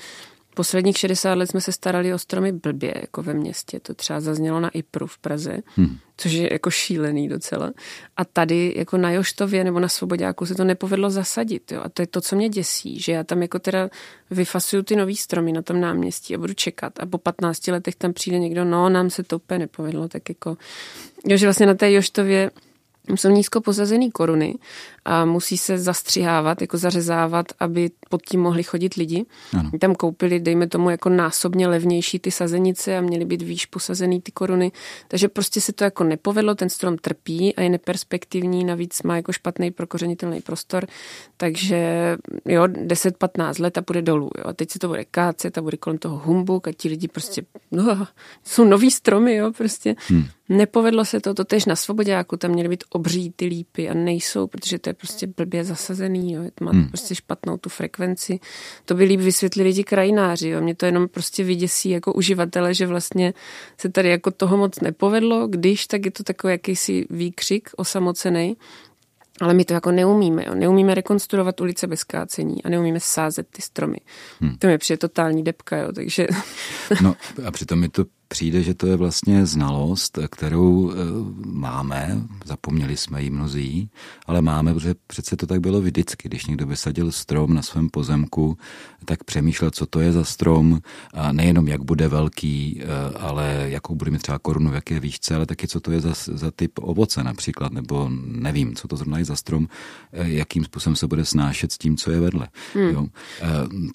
posledních šedesát let jsme se starali o stromy blbě, jako ve městě. To třeba zaznělo na I P R U v Praze, hmm. což je jako šílený docela. A tady jako na Joštově nebo na Svoboďáku se to nepovedlo zasadit. Jo? A to je to, co mě děsí, že já tam jako teda vyfasuju ty nový stromy na tom náměstí a budu čekat. A po patnácti letech tam přijde někdo, no nám se to úplně nepovedlo, tak jako... Jo, že vlastně na té Joštově jsou nízko posazený koruny a musí se zastřihávat, jako zařezávat, aby pod tím mohli chodit lidi. Ano. Tam koupili, dejme tomu, jako násobně levnější ty sazenice a měly být výš posazený ty koruny. Takže prostě se to jako nepovedlo, ten strom trpí a je neperspektivní, navíc má jako špatný prokořenitelný prostor, takže jo, deset patnáct let a půjde dolů. Jo. A teď se to bude kácet a bude kolem toho humbuk a ti lidi prostě, no, jsou nový stromy, jo, prostě. Hmm. Nepovedlo se to, to tež na Svoboďáku, tam měly být obří ty lípy a nejsou, protože to je prostě blbě zasazený, jo, má hmm. prostě špatnou tu frekvenci. To by líp vysvětlili ti krajináři, jo, mě to jenom prostě vyděsí jako uživatele, že vlastně se tady jako toho moc nepovedlo, když tak je to takový jakýsi výkřik osamocený, ale my to jako neumíme, jo, neumíme rekonstruovat ulice bez kácení a neumíme sázet ty stromy. Hmm. To mi přijde totální debka, jo, takže... No a přitom mi to přijde, že to je vlastně znalost, kterou máme, zapomněli jsme ji mnozí, ale máme, protože přece to tak bylo vždycky, když někdo vysadil strom na svém pozemku, tak přemýšlel, co to je za strom, a nejenom jak bude velký, ale jakou bude mít třeba korunu, v jaké výšce, ale taky co to je za, za typ ovoce například, nebo nevím, co to zrovna je za strom, jakým způsobem se bude snášet s tím, co je vedle. Hmm. Jo?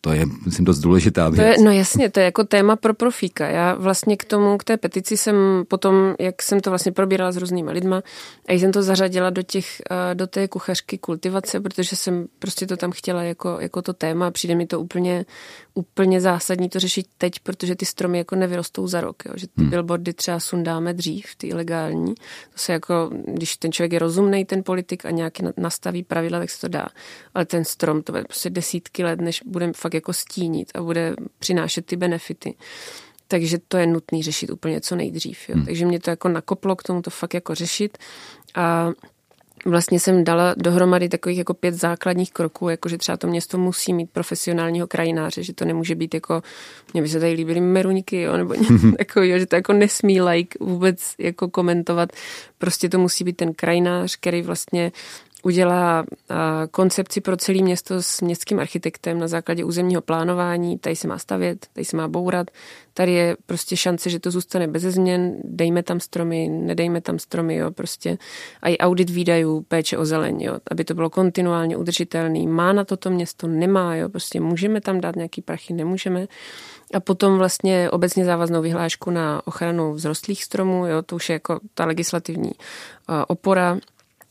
To je, myslím, dost důležitá věc. To je, no jasně, to je jako téma pro profíka. Já vlastně k tomu, k té petici jsem potom, jak jsem to vlastně probírala s různýma lidma, a jsem to zařadila do těch, do té kuchařky kultivace, protože jsem prostě to tam chtěla jako, jako to téma a přijde mi to úplně, úplně zásadní to řešit teď, protože ty stromy jako nevyrostou za rok, jo? Že ty hmm. billboardy třeba sundáme dřív, ty ilegální, to se jako, když ten člověk je rozumnej, ten politik a nějaký nastaví pravidla, tak se to dá, ale ten strom to bude prostě desítky let, než bude fakt jako stínit a bude přinášet ty benefity. Takže to je nutný řešit úplně co nejdřív. Jo. Hmm. Takže mě to jako nakoplo k tomu to fakt jako řešit. A vlastně jsem dala dohromady takových jako pět základních kroků, jakože třeba to město musí mít profesionálního krajináře, že to nemůže být jako, mě by se tady líbily meruňky, jo, nebo něco takového, že to jako nesmí like vůbec jako komentovat. Prostě to musí být ten krajinář, který vlastně udělá koncepci pro celé město s městským architektem na základě územního plánování, tady se má stavět, tady se má bourat, tady je prostě šance, že to zůstane beze změn, dejme tam stromy, nedejme tam stromy, jo, prostě. A i audit výdajů, péče o zeleň, jo, aby to bylo kontinuálně udržitelný. Má na toto město, nemá, jo, prostě můžeme tam dát nějaký prachy, nemůžeme. A potom vlastně obecně závaznou vyhlášku na ochranu vzrostlých stromů, jo, to už je jako ta legislativní opora,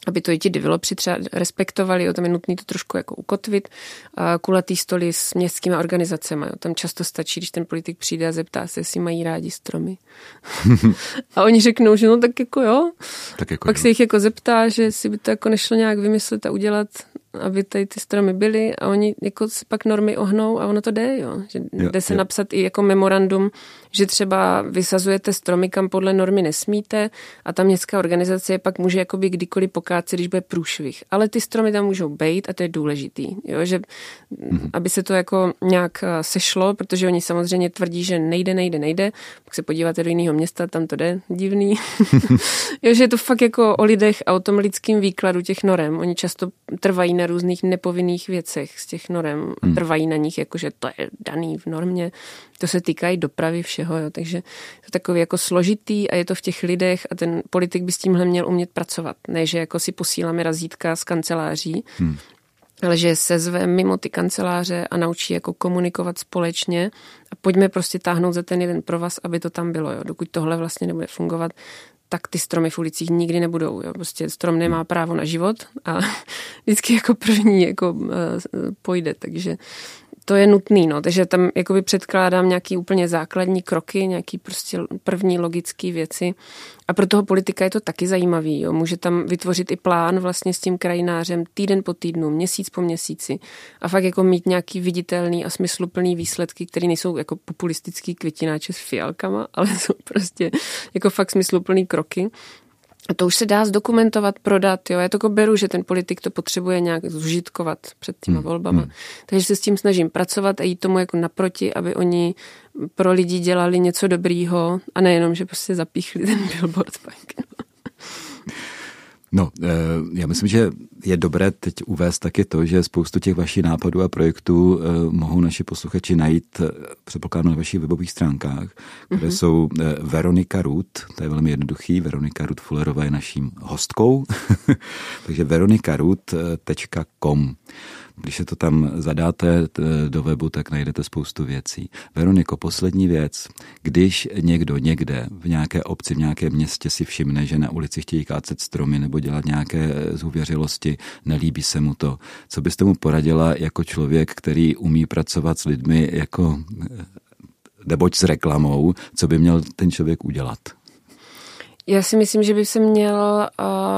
aby to i ti developři třeba respektovali, jo, tam je nutné to trošku jako ukotvit. Kulatý stoly s městskými organizacemi, jo, tam často stačí, když ten politik přijde a zeptá se, jestli mají rádi stromy. A oni řeknou, že no tak jako jo. Tak jako pak jo. Se jich jako zeptá, že si by to jako nešlo nějak vymyslet a udělat, aby tady ty stromy byly a oni jako se pak normy ohnou a ono to jde, jo. Že jo, jde se jo. napsat i jako memorandum, že třeba vysazujete stromy, kam podle normy nesmíte a ta městská organizace je pak může jakoby kdykoliv pokácet, když bude průšvih. Ale ty stromy tam můžou bejt a to je důležitý, jo, že mhm. aby se to jako nějak sešlo, protože oni samozřejmě tvrdí, že nejde, nejde, nejde, pak se podíváte do jiného města, tam to jde, divný. Jo, že je to fakt jako o lidech a o tom lidském výkladu těch norem. Oni často trvají na různých nepovinných věcech z těch norem a trvají na nich, jakože to je daný v normě, to se týká i dopravy všeho, jo. Takže to je takový jako složitý a je to v těch lidech a ten politik by s tímhle měl umět pracovat, ne, že jako si posíláme razítka z kanceláří, hmm. ale že se zve mimo ty kanceláře a naučí jako komunikovat společně a pojďme prostě táhnout za ten jeden provaz, aby to tam bylo, jo. Dokud tohle vlastně nebude fungovat, tak ty stromy v ulicích nikdy nebudou. Jo. Prostě strom nemá právo na život a vždycky jako první jako, uh, pojde, takže to je nutný. No. Takže tam jakoby předkládám nějaký úplně základní kroky, nějaký prostě první logické věci a pro toho politika je to taky zajímavý. Jo. Může tam vytvořit i plán vlastně s tím krajinářem týden po týdnu, měsíc po měsíci a fakt jako mít nějaký viditelný a smysluplný výsledky, které nejsou jako populistický květináče s fialkama, ale jsou prostě jako fakt smysluplný kroky. A to už se dá zdokumentovat, prodat, jo. Já to jako beru, že ten politik to potřebuje nějak zužitkovat před těma hmm, volbama. Hmm. Takže se s tím snažím pracovat a jít tomu jako naproti, aby oni pro lidi dělali něco dobrýho a nejenom, že prostě zapíchli ten billboard pak. No, já myslím, že je dobré teď uvést taky to, že spoustu těch vašich nápadů a projektů mohou naši posluchači najít, předpokládám, na vašich webových stránkách, které mm-hmm. jsou Veronika Rút, to je velmi jednoduchý, Veronika Rút Fullerová je naším hostkou, takže veronikarut tečka com. Když se to tam zadáte do webu, tak najdete spoustu věcí. Veroniko, poslední věc. Když někdo někde v nějaké obci, v nějakém městě si všimne, že na ulici chtějí kácet stromy nebo dělat nějaké zůvěřilosti, nelíbí se mu to. Co byste mu poradila jako člověk, který umí pracovat s lidmi jako deboč s reklamou, co by měl ten člověk udělat? Já si myslím, že by se měl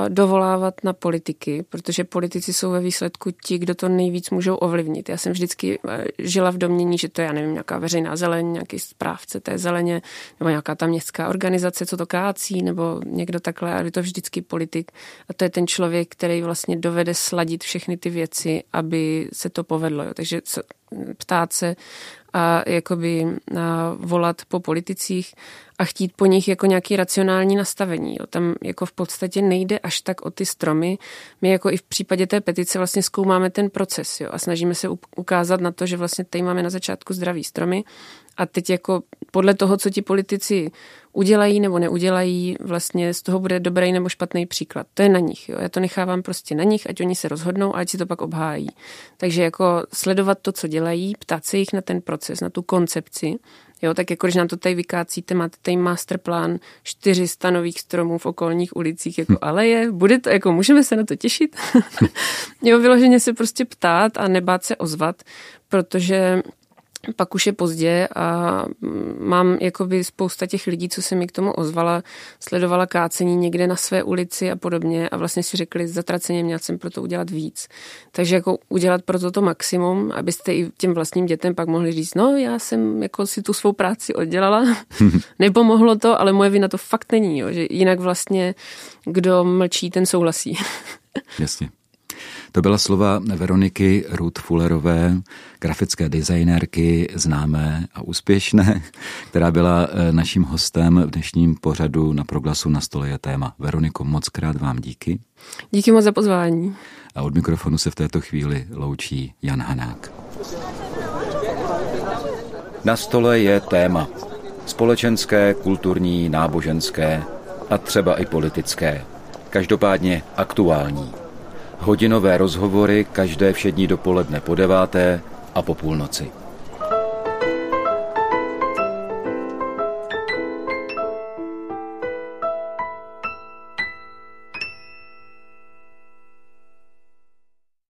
dovolávat na politiky, protože politici jsou ve výsledku ti, kdo to nejvíc můžou ovlivnit. Já jsem vždycky žila v domnění, že to je, já nevím, nějaká veřejná zeleň, nějaký správce té zeleně, nebo nějaká ta městská organizace, co to kácí, nebo někdo takhle, ale je to vždycky politik. A to je ten člověk, který vlastně dovede sladit všechny ty věci, aby se to povedlo. Jo. Takže ptát se a jakoby a volat po politicích a chtít po nich jako nějaký racionální nastavení. Jo. Tam jako v podstatě nejde až tak o ty stromy. My jako i v případě té petice vlastně zkoumáme ten proces, jo, a snažíme se ukázat na to, že vlastně tady máme na začátku zdravý stromy a teď jako podle toho, co ti politici udělají nebo neudělají, vlastně z toho bude dobrý nebo špatný příklad. To je na nich. Jo. Já to nechávám prostě na nich, ať oni se rozhodnou a ať si to pak obhájí. Takže jako sledovat to, co dělají, ptát se jich na ten proces, na tu koncepci. Jo, tak jako když nám to tady vykácíte, máte tady masterplán čtyři sta nových stromů v okolních ulicích, jako aleje, bude to, jako můžeme se na to těšit. Jo, vyloženě se prostě ptát a nebát se ozvat, protože pak už je pozdě a mám jakoby spousta těch lidí, co se mi k tomu ozvala, sledovala kácení někde na své ulici a podobně a vlastně si řekli, zatraceně měl jsem pro to udělat víc. Takže jako udělat pro to to maximum, abyste i těm vlastním dětem pak mohli říct, no já jsem jako si tu svou práci oddělala, nepomohlo to, ale moje vina to fakt není, jo, že jinak vlastně kdo mlčí, ten souhlasí. Jasně. To byla slova Veroniky Rút Fullerové, grafické designérky, známé a úspěšné, která byla naším hostem v dnešním pořadu Na Proglasu. Na stole je téma. Veroniko, moc krát vám díky. Díky moc za pozvání. A od mikrofonu se v této chvíli loučí Jan Hanák. Na stole je téma. Společenské, kulturní, náboženské a třeba i politické. Každopádně aktuální. Hodinové rozhovory každé všední dopoledne po deváté a po půlnoci.